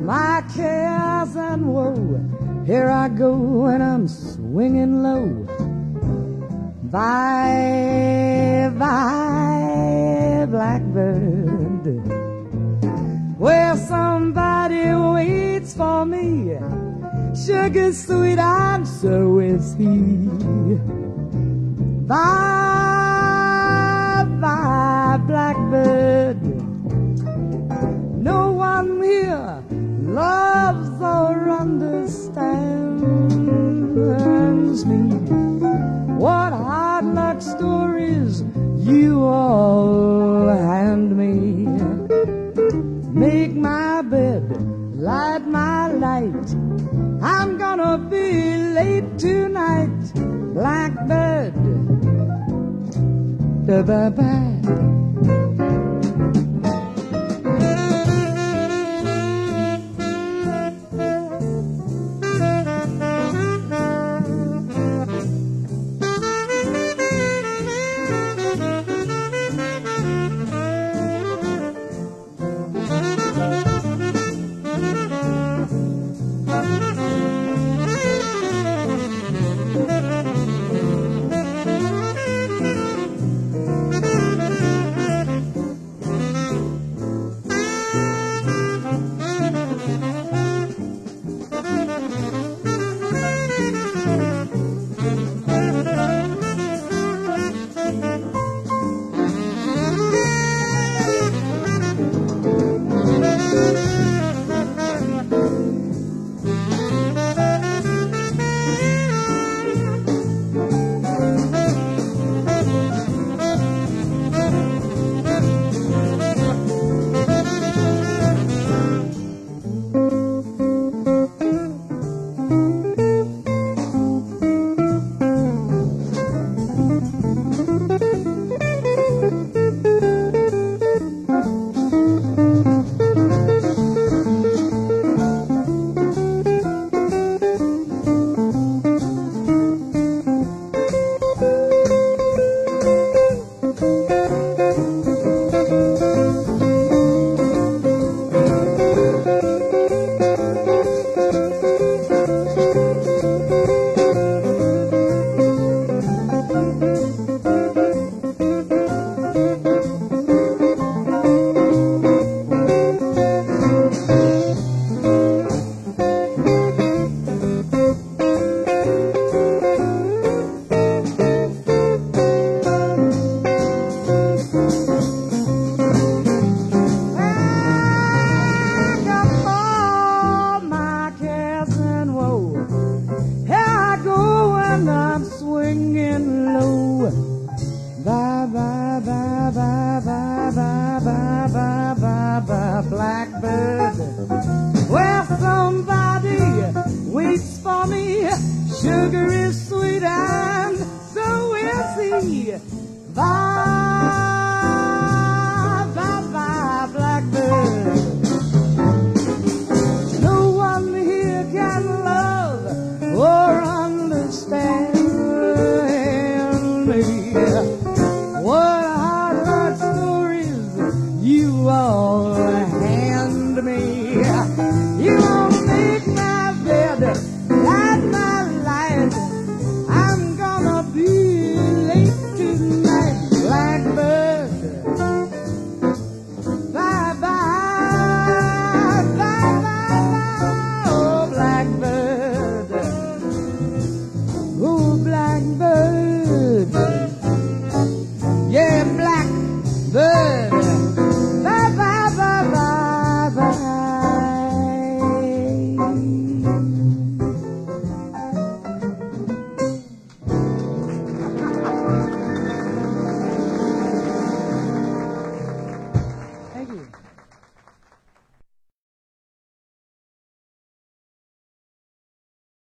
my cares and woe. Here I go and I'm swinging low. Bye, bye, blackbird. Well, somebody waits for me. Sugar sweet, and so is he. Bye, bye, blackbird. No one here loves or understands me. What hard luck stories you all hand me. Make my bed, light my light. I'm gonna be late tonight, blackbird. Bye-bye. Blackbird, well, somebody waits for me. Sugar is sweet and so is he. Bye, bye, bye, blackbird. No one here can love or understand me. What hard luck stories you all. Me.